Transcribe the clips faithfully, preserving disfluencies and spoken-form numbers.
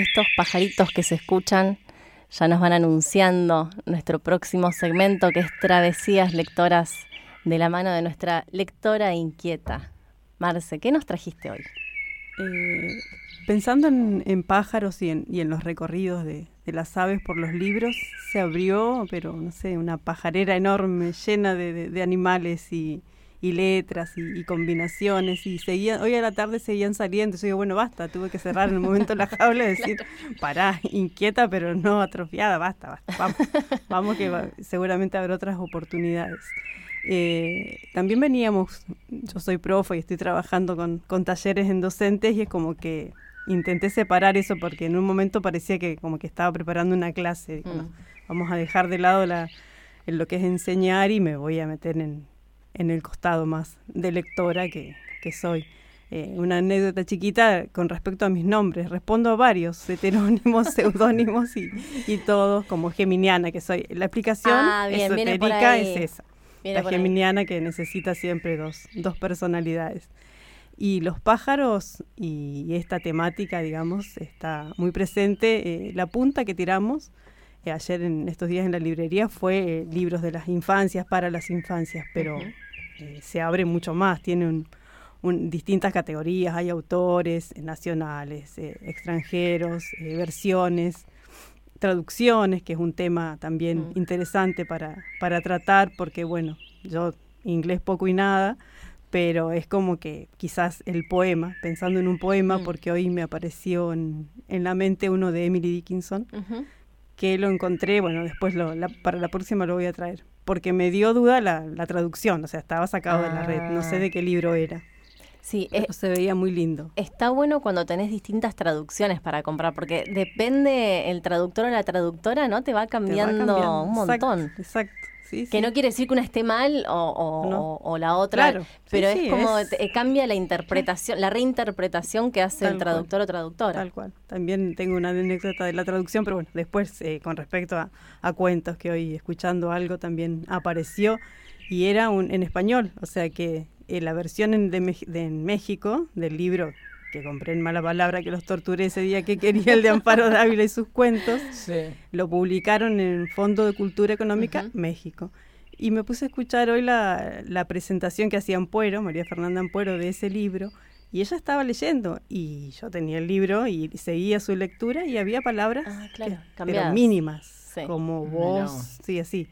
Y estos pajaritos que se escuchan ya nos van anunciando nuestro próximo segmento, que es Travesías Lectoras, de la mano de nuestra lectora inquieta. Marce, ¿qué nos trajiste hoy? Eh, pensando en, en pájaros y en, y en los recorridos de, de las aves por los libros, se abrió, pero no sé, una pajarera enorme, llena de, de, de animales y, y letras y, y combinaciones, y seguían, hoy a la tarde seguían saliendo. Yo digo, bueno, basta, tuve que cerrar en el momento la jaula y decir, claro, pará, inquieta pero no atrofiada, basta, basta, vamos, vamos que va, seguramente habrá otras oportunidades. Eh, también veníamos, yo soy profe y estoy trabajando con, con talleres en docentes, y es como que intenté separar eso porque en un momento parecía que como que estaba preparando una clase. Digo, mm. no, vamos a dejar de lado la, en lo que es enseñar y me voy a meter en, en el costado más de lectora que, que soy. Eh, una anécdota chiquita con respecto a mis nombres. Respondo a varios heterónimos, seudónimos y, y todos, como geminiana que soy. La explicación ah, bien, esotérica es esa. Mira, la geminiana ahí, que necesita siempre dos, dos personalidades. Y los pájaros y esta temática, digamos, está muy presente. Eh, la punta que tiramos eh, ayer en estos días en la librería fue eh, libros de las infancias, para las infancias, pero uh-huh. eh, se abre mucho más. Tiene un, un, distintas categorías, hay autores eh, nacionales, eh, extranjeros, eh, versiones, traducciones, que es un tema también uh-huh. interesante para, para tratar, porque bueno, yo inglés poco y nada, pero es como que quizás el poema, pensando en un poema, uh-huh. porque hoy me apareció en, en la mente uno de Emily Dickinson, uh-huh. que lo encontré, bueno, después lo, la, para la próxima lo voy a traer, porque me dio duda la, la traducción, o sea, estaba sacado ah. de la red, no sé de qué libro era. Sí, es, se veía muy lindo. Está bueno cuando tenés distintas traducciones para comprar, porque depende el traductor o la traductora, ¿no? Te va cambiando, te va cambiando. un montón. Exacto, exacto. Sí, que sí. No quiere decir que una esté mal o, o, no. o, o la otra, claro. pero sí, es sí, como es... Te, cambia la interpretación, la reinterpretación que hace tal el traductor cual. o traductora. Tal cual. También tengo una anécdota de la traducción, pero bueno, después eh, con respecto a, a cuentos que hoy escuchando algo también apareció, y era un, en español, o sea que... la versión en, de, de, en México del libro que compré en Mala Palabra, que los torturé ese día que quería, el de Amparo Dávila y sus cuentos, sí. lo publicaron en Fondo de Cultura Económica, uh-huh. México. Y me puse a escuchar hoy la, la presentación que hacía Ampuero, María Fernanda Ampuero, de ese libro, y ella estaba leyendo, y yo tenía el libro y seguía su lectura, y había palabras ah, claro. que, pero mínimas, sí. como voz, no. sí, así,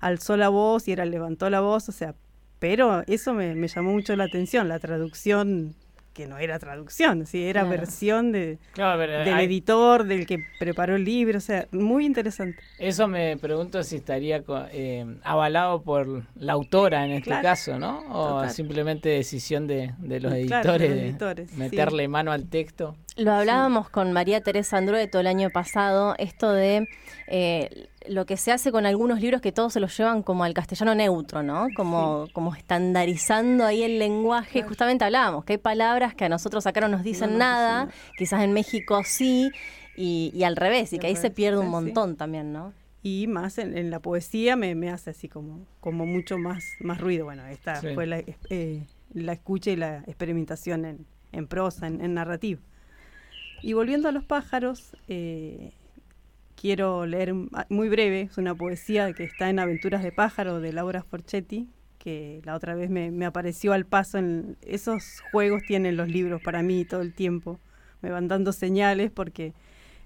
alzó la voz y era levantó la voz, o sea, pero eso me, me llamó mucho la atención, la traducción, que no era traducción, ¿sí? era claro. versión de, no, pero, del hay... editor, del que preparó el libro, o sea, muy interesante. Eso me pregunto si estaría eh, avalado por la autora en este claro. caso, ¿no? O Total. simplemente decisión de, de los editores, claro, de, los editores de meterle sí. mano al texto. Lo hablábamos sí. con María Teresa Andrueto el año pasado, esto de... Eh, lo que se hace con algunos libros que todos se los llevan como al castellano neutro, ¿no? Como, sí. como estandarizando ahí el lenguaje. Claro. Justamente hablábamos que hay palabras que a nosotros acá no nos dicen no, no, nada, no. quizás en México sí, y, y al revés, y que ahí se pierde un montón sí. también, ¿no? Y más en, en la poesía me, me hace así como, como mucho más, más ruido. Bueno, esta sí. fue la, eh, la escucha y la experimentación en, en prosa, en, en narrativa. Y volviendo a los pájaros... Eh, Quiero leer muy breve, es una poesía que está en Aventuras de Pájaro, de Laura Forchetti, que la otra vez me, me apareció al paso. En, esos juegos tienen los libros para mí todo el tiempo. Me van dando señales porque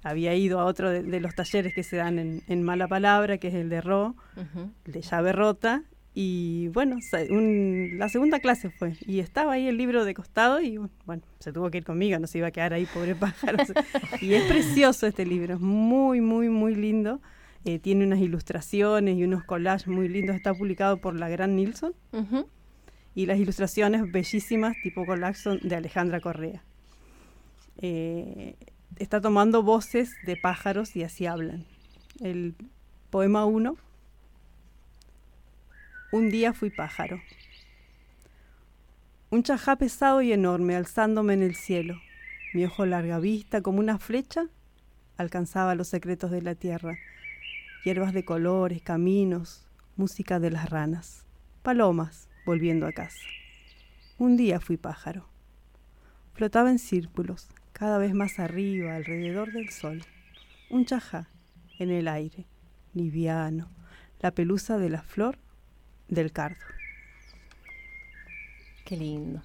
había ido a otro de, de los talleres que se dan en, en Mala Palabra, que es el de Ro, uh-huh. el de Llave Rota. Y bueno, un, la segunda clase fue, y estaba ahí el libro de costado y bueno, se tuvo que ir conmigo, no se iba a quedar ahí, pobre pájaro. Y es precioso este libro, es muy, muy, muy lindo. Eh, tiene unas ilustraciones y unos collages muy lindos. Está publicado por la gran Nilsson uh-huh. y las ilustraciones bellísimas, tipo collage, de Alejandra Correa. Eh, está tomando voces de pájaros y así hablan. El poema uno. Un día fui pájaro. Un chajá pesado y enorme alzándome en el cielo. Mi ojo larga vista como una flecha alcanzaba los secretos de la tierra. Hierbas de colores, caminos, música de las ranas. Palomas volviendo a casa. Un día fui pájaro. Flotaba en círculos, cada vez más arriba, alrededor del sol. Un chajá en el aire, liviano, la pelusa de la flor del cardo. Qué lindo.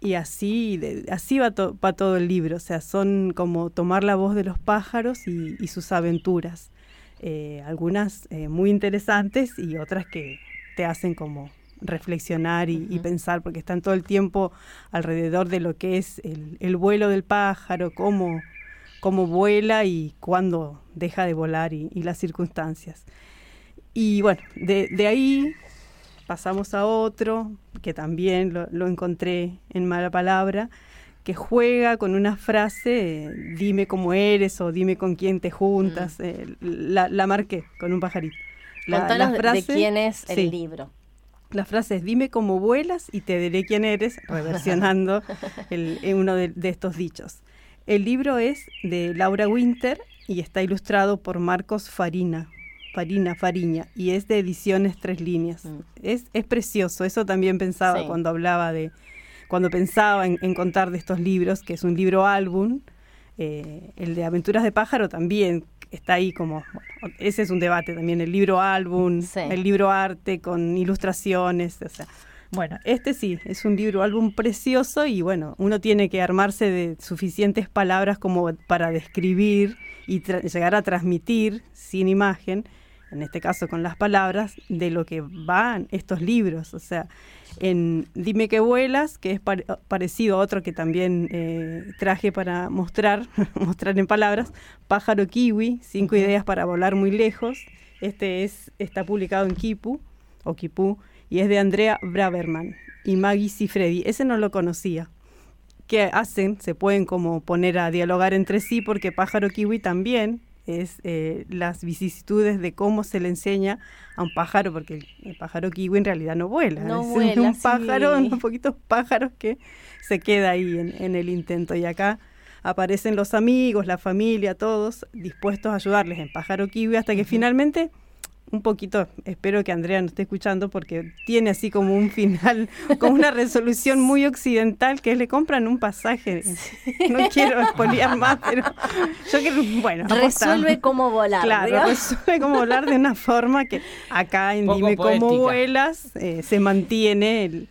Y así, de, así va, to, va todo el libro, o sea, son como tomar la voz de los pájaros y, y sus aventuras. Eh, algunas eh, muy interesantes y otras que te hacen como reflexionar y, uh-huh. y pensar, porque están todo el tiempo alrededor de lo que es el, el vuelo del pájaro, cómo, cómo vuela y cuándo deja de volar y, y las circunstancias. Y bueno, de, de ahí pasamos a otro que también lo, lo encontré en Mala Palabra, que juega con una frase, eh, dime cómo eres o dime con quién te juntas, mm. eh, la, la marqué con un pajarito. La, Contanos la frase, de quién es el sí, libro. La frase es dime cómo vuelas y te diré quién eres, reversionando el, uno de, de estos dichos. El libro es de Laura Winter y está ilustrado por Marcos Farina, Farina, Fariña, y es de Ediciones Tres Líneas. Mm. Es, es precioso, eso también pensaba sí. cuando hablaba de... Cuando pensaba en, en contar de estos libros, que es un libro álbum, eh, el de Aventuras de Pájaro también está ahí como... Bueno, ese es un debate también, el libro álbum, sí. el libro arte con ilustraciones, o sea... Bueno, este sí, es un libro álbum precioso y bueno, uno tiene que armarse de suficientes palabras como para describir y tra- llegar a transmitir sin imagen, en este caso con las palabras, de lo que van estos libros, o sea... En Dime que vuelas, que es par- parecido a otro que también eh, traje para mostrar, mostrar en palabras, Pájaro Kiwi, cinco uh-huh. ideas para volar muy lejos. Este es está publicado en Kipu, o Kipu, y es de Andrea Braverman y Maggie Cifredi. Ese no lo conocía. ¿Qué hacen? Se pueden como poner a dialogar entre sí, porque Pájaro Kiwi también es eh, las vicisitudes de cómo se le enseña a un pájaro, porque el, el pájaro kiwi en realidad no vuela, no es vuela, un sí. pájaro, unos poquitos pájaros que se queda ahí en, en el intento, y acá aparecen los amigos, la familia, todos dispuestos a ayudarles en Pájaro Kiwi, hasta que uh-huh. finalmente, un poquito, espero que Andrea no esté escuchando, porque tiene así como un final, como una resolución muy occidental, que es le compran un pasaje. No quiero exponer más, pero yo quiero, bueno. Resuelve cómo volar. Claro, ¿verdad? Resuelve cómo volar de una forma que acá en Poco Dime poética. Cómo vuelas eh, se mantiene el,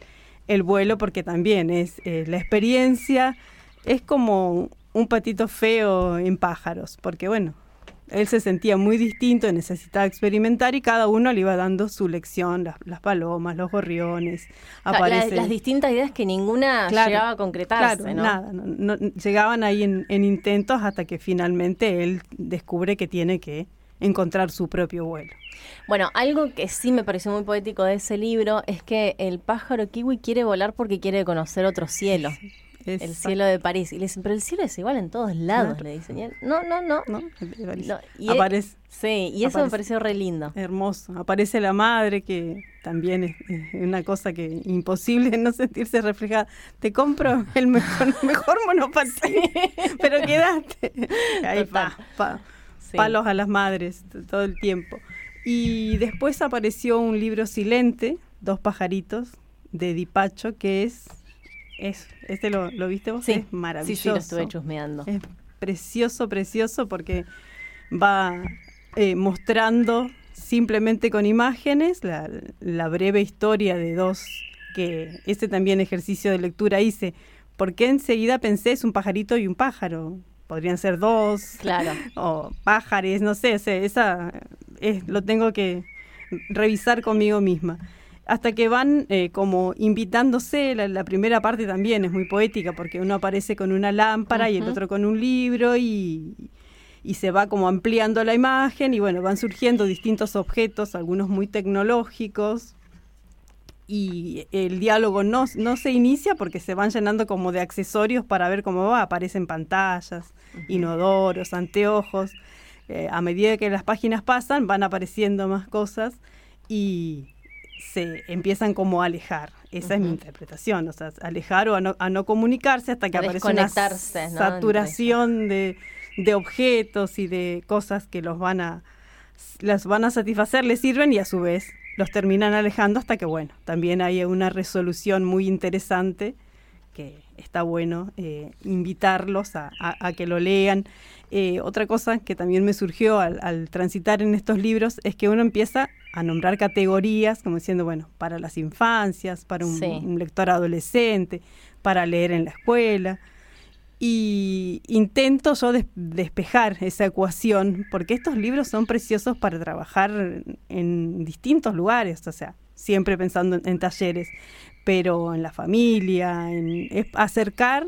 el vuelo, porque también es eh, la experiencia, es como un patito feo en pájaros, porque bueno, él se sentía muy distinto, necesitaba experimentar y cada uno le iba dando su lección, las, las palomas, los gorriones. Aparecen. La, las distintas ideas que ninguna claro, llegaba a concretarse. Claro, ¿no? Nada, no, no, llegaban ahí en, en intentos hasta que finalmente él descubre que tiene que encontrar su propio vuelo. Bueno, algo que sí me pareció muy poético de ese libro es que el pájaro kiwi quiere volar porque quiere conocer otro cielo. Sí. El Exacto. cielo de París. Y le dicen, pero el cielo es igual en todos lados, no, le dicen. Y él, no, no, no. no, no. Y aparece. Él, sí, y eso aparece. Me pareció re lindo. Hermoso. Aparece la madre, que también es, es una cosa que imposible no sentirse reflejada. Te compro el mejor, mejor monopatín, sí. pero quedaste. Ahí pa, pa, sí. palos a las madres todo el tiempo. Y después apareció un libro silente, Dos pajaritos, de Dipacho, que es... Eso, este lo, lo viste vos, sí, es maravilloso. Sí, sí, lo estuve chusmeando. Es precioso, precioso, porque va eh, mostrando simplemente con imágenes la, la breve historia de dos, que ese también ejercicio de lectura hice, porque enseguida pensé es un pajarito y un pájaro, podrían ser dos, claro, o pájares, no sé, esa es, lo tengo que revisar conmigo misma. Hasta que van eh, como invitándose, la, la primera parte también es muy poética, porque uno aparece con una lámpara uh-huh. y el otro con un libro y, y se va como ampliando la imagen y bueno, van surgiendo distintos objetos, algunos muy tecnológicos, y el diálogo no, no se inicia porque se van llenando como de accesorios para ver cómo va, aparecen pantallas, uh-huh. inodoros, anteojos, eh, a medida que las páginas pasan van apareciendo más cosas y... se empiezan como a alejar, esa uh-huh. es mi interpretación, o sea, alejar o a no, a no comunicarse hasta que aparece una saturación ¿no? de, de objetos y de cosas que los van a, las van a satisfacer, les sirven y a su vez los terminan alejando hasta que, bueno, también hay una resolución muy interesante que está bueno eh, invitarlos a, a, a que lo lean. Eh, otra cosa que también me surgió al, al transitar en estos libros es que uno empieza a nombrar categorías, como diciendo, bueno, para las infancias, para un, sí. un lector adolescente, para leer en la escuela. Y intento yo des- despejar esa ecuación, porque estos libros son preciosos para trabajar en distintos lugares, o sea, siempre pensando en, en talleres, pero en la familia, en es acercar,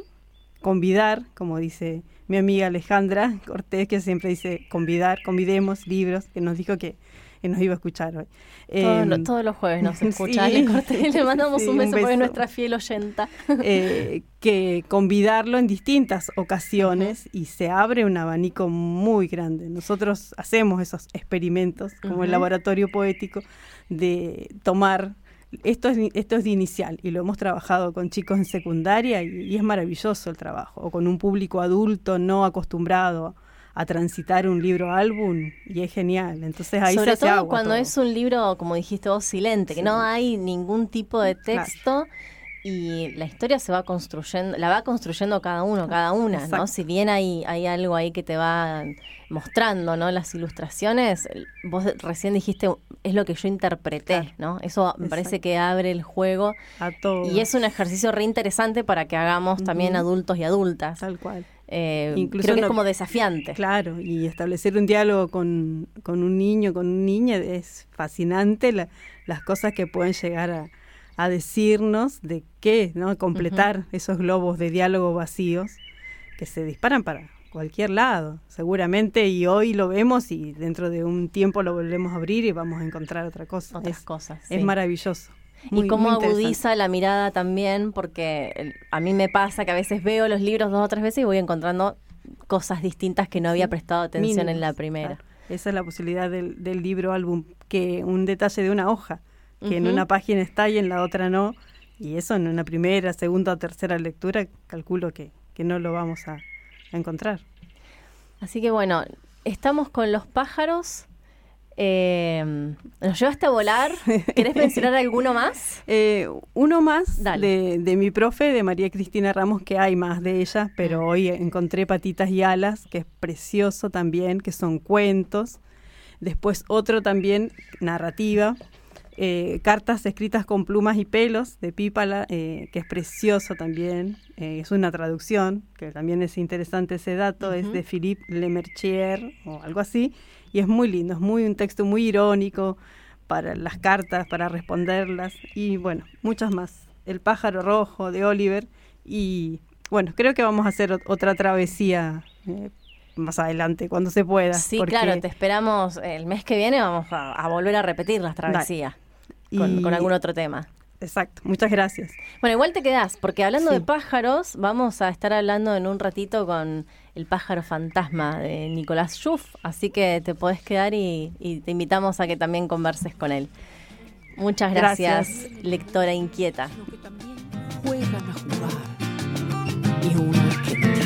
convidar, como dice mi amiga Alejandra Cortés, que siempre dice convidar, convidemos libros, que nos dijo que, que nos iba a escuchar hoy. Todo eh, lo, todos los jueves nos escucha Ale Cortés, le mandamos sí, un, beso un beso porque es nuestra fiel oyenta. Eh, que convidarlo en distintas ocasiones uh-huh. y se abre un abanico muy grande. Nosotros hacemos esos experimentos, como uh-huh. el laboratorio poético, de tomar... Esto es, esto es de inicial y lo hemos trabajado con chicos en secundaria y, y es maravilloso el trabajo. O con un público adulto no acostumbrado a transitar un libro álbum y es genial. Entonces ahí sobre se todo agua cuando todo. Es un libro, como dijiste vos, silente, sí. que no hay ningún tipo de texto. Claro. Y la historia se va construyendo, la va construyendo cada uno, cada una, exacto. ¿no? Si bien hay, hay algo ahí que te va mostrando, ¿no? Las ilustraciones, vos recién dijiste, es lo que yo interpreté, claro. ¿no? Eso me exacto. parece que abre el juego. A todos. Y es un ejercicio reinteresante para que hagamos uh-huh. también adultos y adultas. Tal cual. Eh, Incluso creo que no, es como desafiante. Claro, y establecer un diálogo con, con un niño, con una niña, es fascinante la, las cosas que pueden llegar a... a decirnos de qué, ¿no? Completar uh-huh. esos globos de diálogo vacíos que se disparan para cualquier lado, seguramente, y hoy lo vemos y dentro de un tiempo lo volvemos a abrir y vamos a encontrar otra cosa. Otras es, cosas. Sí. Es maravilloso. Muy, y cómo agudiza la mirada también, porque a mí me pasa que a veces veo los libros dos o tres veces y voy encontrando cosas distintas que no había prestado atención Mínimos, en la primera. Claro. Esa es la posibilidad del, del libro álbum, que un detalle de una hoja, que uh-huh. en una página está y en la otra no, y eso en una primera, segunda o tercera lectura calculo que, que no lo vamos a, a encontrar. Así que bueno, estamos con los pájaros. Eh, ¿Nos llevaste a volar? ¿Querés mencionar alguno más? Eh, uno más de, de mi profe, de María Cristina Ramos, que hay más de ella, pero hoy encontré Patitas y Alas, que es precioso también, que son cuentos. Después otro también, narrativa. Eh, Cartas escritas con plumas y pelos de Pípala, eh, que es precioso también, eh, es una traducción que también es interesante ese dato, uh-huh. es de Philippe Lemercier o algo así, y es muy lindo, es muy un texto muy irónico para las cartas, para responderlas, y bueno, muchas más. El pájaro rojo de Oliver, y bueno, creo que vamos a hacer ot- otra travesía eh, más adelante, cuando se pueda. Sí, claro, te esperamos el mes que viene, vamos a, a volver a repetir las travesías. Dale. Con, y... con algún otro tema. Exacto, muchas gracias. Bueno, igual te quedás, porque hablando sí. de pájaros, vamos a estar hablando en un ratito con El pájaro fantasma de Nicolás Schuff, así que te podés quedar y, y te invitamos a que también converses con él. Muchas gracias, gracias. Lectora inquieta. Que también juegan a jugar. Y una que